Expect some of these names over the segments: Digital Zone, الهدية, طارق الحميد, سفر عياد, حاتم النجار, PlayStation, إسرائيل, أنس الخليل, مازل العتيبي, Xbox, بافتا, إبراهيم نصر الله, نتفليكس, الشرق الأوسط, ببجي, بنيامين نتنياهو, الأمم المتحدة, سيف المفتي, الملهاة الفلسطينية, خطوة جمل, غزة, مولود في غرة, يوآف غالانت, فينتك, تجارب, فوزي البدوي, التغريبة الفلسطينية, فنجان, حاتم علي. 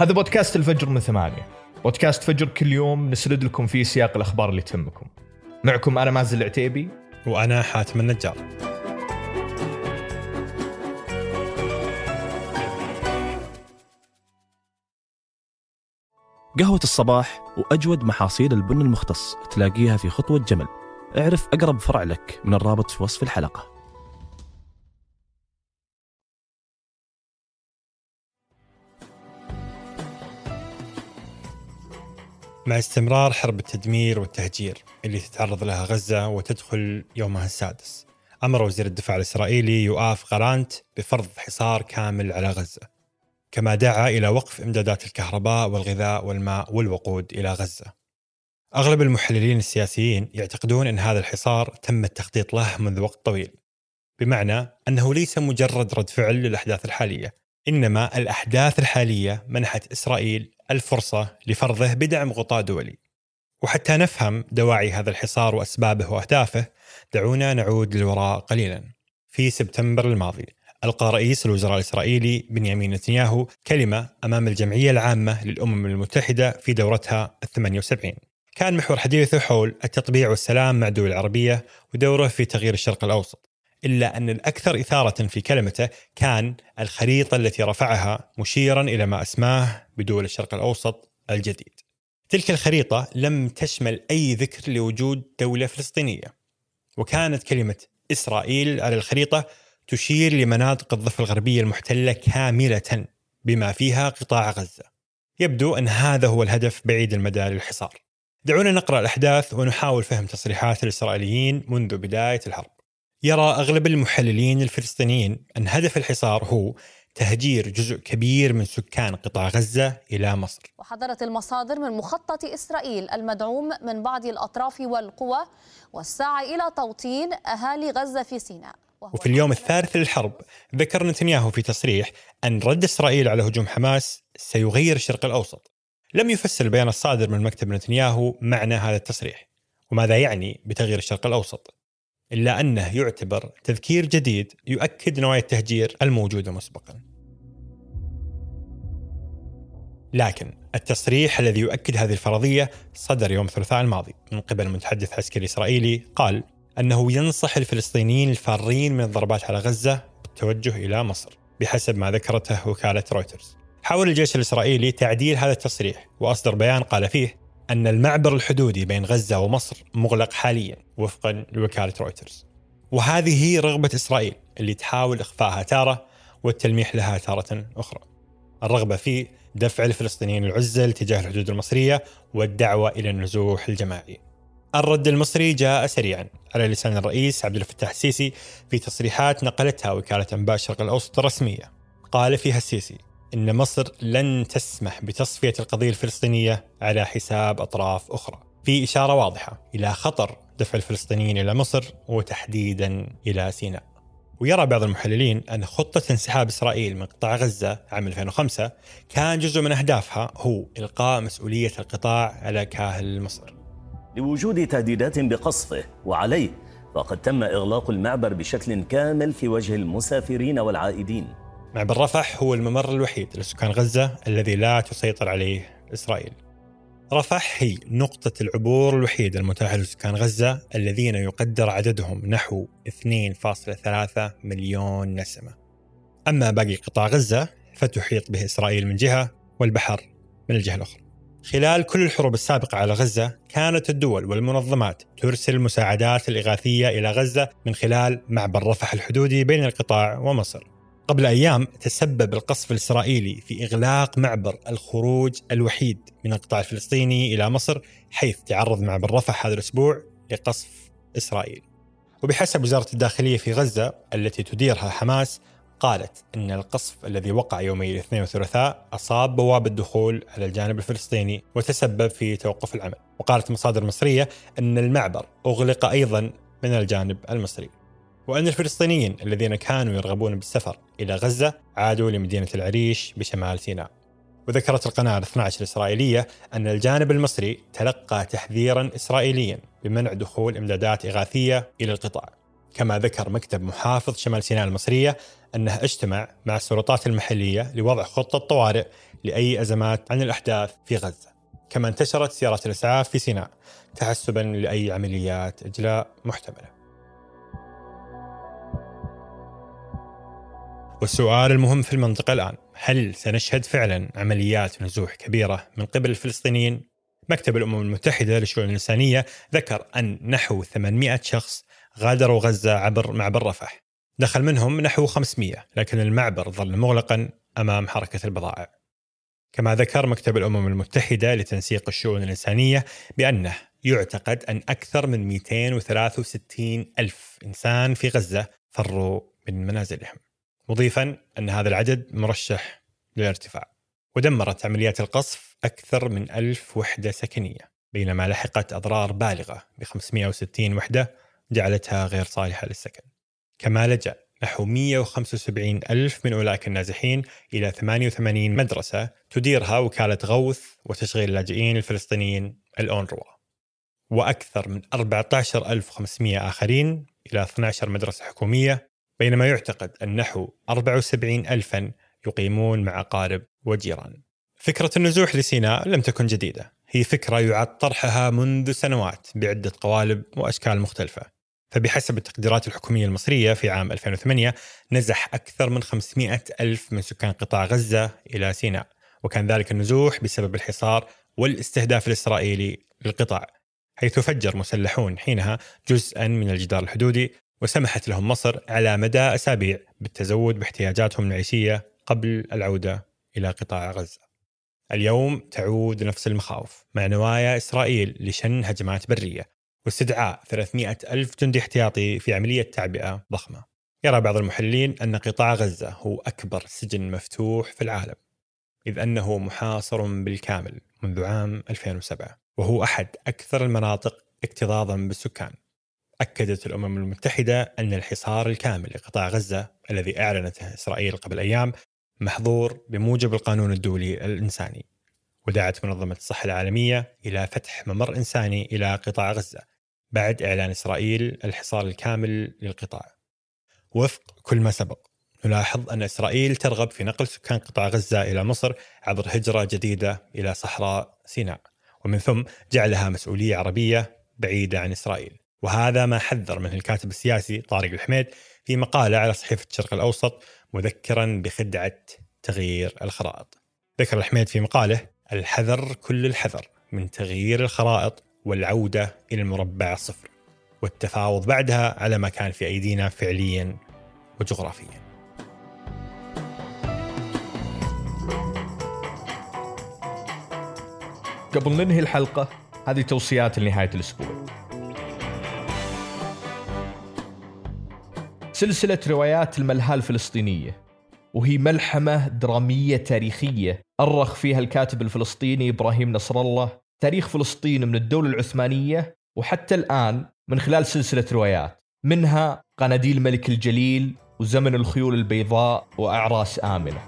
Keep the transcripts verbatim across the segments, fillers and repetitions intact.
هذا بودكاست الفجر من ثمانية، بودكاست فجر كل يوم نسرد لكم فيه سياق الأخبار اللي تهمكم. معكم أنا مازل العتيبي، وأنا حاتم النجار. قهوة الصباح وأجود محاصيل البن المختص تلاقيها في خطوة جمل. اعرف أقرب فرع لك من الرابط في وصف الحلقة. مع استمرار حرب التدمير والتهجير اللي تتعرض لها غزة وتدخل يومها السادس، أمر وزير الدفاع الإسرائيلي يوآف غالانت بفرض حصار كامل على غزة، كما دعا إلى وقف إمدادات الكهرباء والغذاء والماء والوقود إلى غزة. أغلب المحللين السياسيين يعتقدون أن هذا الحصار تم التخطيط له منذ وقت طويل، بمعنى أنه ليس مجرد رد فعل للأحداث الحالية، إنما الأحداث الحالية منحت إسرائيل الفرصة لفرضه بدعم غطاء دولي. وحتى نفهم دواعي هذا الحصار وأسبابه وأهدافه، دعونا نعود للوراء قليلا. في سبتمبر الماضي ألقى رئيس الوزراء الإسرائيلي بنيامين نتنياهو كلمة أمام الجمعية العامة للأمم المتحدة في دورتها الثمانية وسبعين. كان محور حديثه حول التطبيع والسلام مع الدول العربية ودوره في تغيير الشرق الأوسط، إلا أن الأكثر إثارة في كلمته كان الخريطة التي رفعها، مشيرا إلى ما أسماه بدول الشرق الأوسط الجديد. تلك الخريطة لم تشمل أي ذكر لوجود دولة فلسطينية، وكانت كلمة إسرائيل على الخريطة تشير لمناطق الضفة الغربية المحتلة كاملة بما فيها قطاع غزة. يبدو أن هذا هو الهدف بعيد المدى للحصار. دعونا نقرأ الأحداث ونحاول فهم تصريحات الإسرائيليين منذ بداية الحرب. يرى أغلب المحللين الفلسطينيين أن هدف الحصار هو تهجير جزء كبير من سكان قطاع غزة إلى مصر. وحذرت المصادر من مخطط إسرائيل المدعوم من بعض الأطراف والقوى والسعي إلى توطين أهالي غزة في سيناء. وفي اليوم الثالث للحرب ذكر نتنياهو في تصريح أن رد إسرائيل على هجوم حماس سيغير الشرق الأوسط. لم يفسر البيان الصادر من مكتب نتنياهو معنى هذا التصريح وماذا يعني بتغيير الشرق الأوسط، إلا أنه يعتبر تذكير جديد يؤكد نوعية التهجير الموجودة مسبقا. لكن التصريح الذي يؤكد هذه الفرضية صدر يوم الثلاثاء الماضي من قبل متحدث عسكري إسرائيلي قال أنه ينصح الفلسطينيين الفارين من الضربات على غزة بالتوجه إلى مصر، بحسب ما ذكرته وكالة رويترز. حاول الجيش الإسرائيلي تعديل هذا التصريح وأصدر بيان قال فيه أن المعبر الحدودي بين غزة ومصر مغلق حالياً وفقاً لوكالة رويترز. وهذه هي رغبة إسرائيل اللي تحاول إخفاءها تارة والتلميح لها تارة أخرى. الرغبة في دفع الفلسطينيين العزل تجاه الحدود المصرية والدعوة إلى النزوح الجماعي. الرد المصري جاء سريعاً على لسان الرئيس عبد الفتاح السيسي في تصريحات نقلتها وكالة أنباء الشرق الأوسط الرسمية. قال فيها السيسي إن مصر لن تسمح بتصفية القضية الفلسطينية على حساب أطراف أخرى، في إشارة واضحة إلى خطر دفع الفلسطينيين إلى مصر وتحديداً إلى سيناء. ويرى بعض المحللين أن خطة انسحاب إسرائيل من قطاع غزة عام ألفين وخمسة كان جزء من أهدافها هو إلقاء مسؤولية القطاع على كاهل مصر. لوجود تهديدات بقصفه وعليه، فقد تم إغلاق المعبر بشكل كامل في وجه المسافرين والعائدين. معبر رفح هو الممر الوحيد لسكان غزة الذي لا تسيطر عليه إسرائيل. رفح هي نقطة العبور الوحيدة المتاحة لسكان غزة الذين يقدر عددهم نحو اثنين فاصلة ثلاثة مليون نسمة. أما باقي قطاع غزة فتحيط به إسرائيل من جهة والبحر من الجهة الأخرى. خلال كل الحروب السابقة على غزة كانت الدول والمنظمات ترسل المساعدات الإغاثية إلى غزة من خلال معبر رفح الحدودي بين القطاع ومصر. قبل أيام تسبب القصف الإسرائيلي في إغلاق معبر الخروج الوحيد من القطاع الفلسطيني إلى مصر، حيث تعرض معبر رفح هذا الأسبوع لقصف إسرائيل. وبحسب وزارة الداخلية في غزة التي تديرها حماس، قالت أن القصف الذي وقع يومي الاثنين والثلاثاء أصاب بوابة الدخول على الجانب الفلسطيني وتسبب في توقف العمل. وقالت مصادر مصرية أن المعبر أغلق أيضا من الجانب المصري، وأن الفلسطينيين الذين كانوا يرغبون بالسفر إلى غزة عادوا لمدينة العريش بشمال سيناء. وذكرت القناة الاثنى عشر الإسرائيلية أن الجانب المصري تلقى تحذيرا إسرائيليا بمنع دخول إمدادات إغاثية إلى القطاع. كما ذكر مكتب محافظ شمال سيناء المصرية أنه اجتمع مع السلطات المحلية لوضع خطة طوارئ لأي أزمات عن الأحداث في غزة. كما انتشرت سيارات الإسعاف في سيناء تحسباً لأي عمليات إجلاء محتملة. والسؤال المهم في المنطقة الآن، هل سنشهد فعلاً عمليات نزوح كبيرة من قبل الفلسطينيين؟ مكتب الأمم المتحدة للشؤون الإنسانية ذكر أن نحو ثمانمئة شخص غادروا غزة عبر معبر رفح، دخل منهم نحو خمسمئة، لكن المعبر ظل مغلقاً أمام حركة البضائع. كما ذكر مكتب الأمم المتحدة لتنسيق الشؤون الإنسانية بأنه يعتقد أن أكثر من مئتين وثلاثة وستين ألف إنسان في غزة فروا من منازلهم، مضيفاً أن هذا العدد مرشح للارتفاع. ودمرت عمليات القصف أكثر من ألف وحدة سكنية، بينما لحقت أضرار بالغة بخمسمئة وستين وحدة جعلتها غير صالحة للسكن. كما لجأ نحو مئة وخمسة وسبعين ألف من أولئك النازحين إلى ثمانية وثمانين مدرسة تديرها وكالة غوث وتشغيل اللاجئين الفلسطينيين الأونروا، وأكثر من أربعة عشر ألف وخمسمئة آخرين إلى اثنتي عشرة مدرسة حكومية، بينما يعتقد أن نحو أربعة وسبعين ألفاً يقيمون مع أقارب وجيران. فكرة النزوح لسيناء لم تكن جديدة، هي فكرة يعد طرحها منذ سنوات بعدة قوالب وأشكال مختلفة. فبحسب التقديرات الحكومية المصرية في عام ألفين وثمانية نزح أكثر من خمسمئة ألف من سكان قطاع غزة إلى سيناء، وكان ذلك النزوح بسبب الحصار والاستهداف الإسرائيلي للقطاع، حيث فجر مسلحون حينها جزءا من الجدار الحدودي، وسمحت لهم مصر على مدى أسابيع بالتزود باحتياجاتهم العيشية قبل العودة إلى قطاع غزة. اليوم تعود نفس المخاوف مع نوايا إسرائيل لشن هجمات برية واستدعاء ثلاثمئة ألف جندي احتياطي في عملية تعبئة ضخمة. يرى بعض المحللين أن قطاع غزة هو أكبر سجن مفتوح في العالم، إذ أنه محاصر بالكامل منذ عام ألفين وسبعة، وهو أحد أكثر المناطق اكتظاظا بالسكان. أكدت الأمم المتحدة أن الحصار الكامل لقطاع غزة الذي أعلنته إسرائيل قبل أيام محظور بموجب القانون الدولي الإنساني، ودعت منظمة الصحة العالمية إلى فتح ممر إنساني إلى قطاع غزة بعد إعلان إسرائيل الحصار الكامل للقطاع. وفق كل ما سبق، نلاحظ أن إسرائيل ترغب في نقل سكان قطاع غزة إلى مصر عبر هجرة جديدة إلى صحراء سيناء، ومن ثم جعلها مسؤولية عربية بعيدة عن إسرائيل. وهذا ما حذر منه الكاتب السياسي طارق الحميد في مقالة على صحيفة الشرق الأوسط، مذكرا بخدعة تغيير الخرائط. ذكر الحميد في مقاله الحذر كل الحذر من تغيير الخرائط والعودة إلى المربع الصفر، والتفاوض بعدها على ما كان في أيدينا فعليا وجغرافيا. قبل ننهي الحلقة، هذه توصيات لنهاية الأسبوع. سلسلة روايات الملهاة الفلسطينية، وهي ملحمة درامية تاريخية أرخ فيها الكاتب الفلسطيني إبراهيم نصر الله تاريخ فلسطين من الدولة العثمانية وحتى الآن من خلال سلسلة روايات، منها قناديل ملك الجليل وزمن الخيول البيضاء وأعراس آمنة.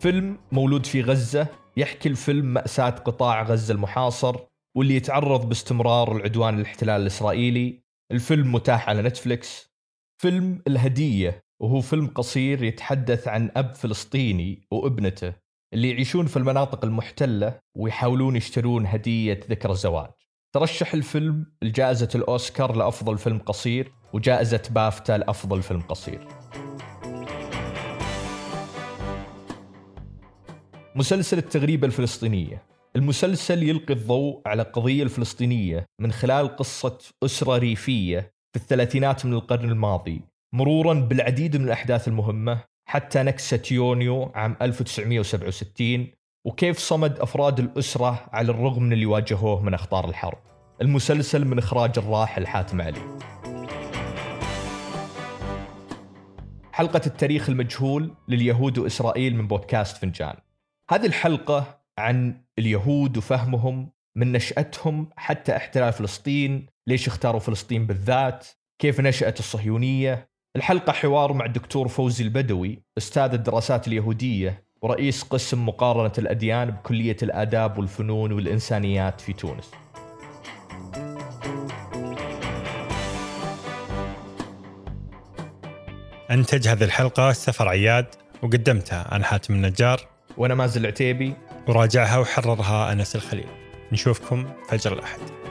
فيلم مولود في غزة يحكي الفيلم مأساة قطاع غزة المحاصر واللي يتعرض باستمرار العدوان الاحتلال الإسرائيلي. الفيلم متاح على نتفليكس. فيلم الهدية، وهو فيلم قصير يتحدث عن أب فلسطيني وابنته اللي يعيشون في المناطق المحتلة ويحاولون يشترون هدية ذكرى زواج. ترشح الفيلم لجائزة الأوسكار لأفضل فيلم قصير وجائزة بافتا لأفضل فيلم قصير. مسلسل التغريبة الفلسطينية، المسلسل يلقي الضوء على القضية الفلسطينية من خلال قصة أسرة ريفية في الثلاثينات من القرن الماضي، مروراً بالعديد من الأحداث المهمة حتى نكسة يونيو عام ألف وتسعمئة وسبعة وستين، وكيف صمد أفراد الأسرة على الرغم من اللي واجهوه من أخطار الحرب. المسلسل من إخراج الراحل حاتم علي. حلقة التاريخ المجهول لليهود وإسرائيل من بودكاست فنجان. هذه الحلقة عن اليهود وفهمهم من نشأتهم حتى احتلال فلسطين، ليش اختاروا فلسطين بالذات، كيف نشأت الصهيونية. الحلقة حوار مع الدكتور فوزي البدوي، أستاذ الدراسات اليهودية ورئيس قسم مقارنة الأديان بكلية الآداب والفنون والإنسانيات في تونس. أنتج هذه الحلقة سفر عياد، وقدمتها أنا حاتم النجار وأنا مازل العتيبي، وراجعها وحررها أنس الخليل. نشوفكم فجر الأحد.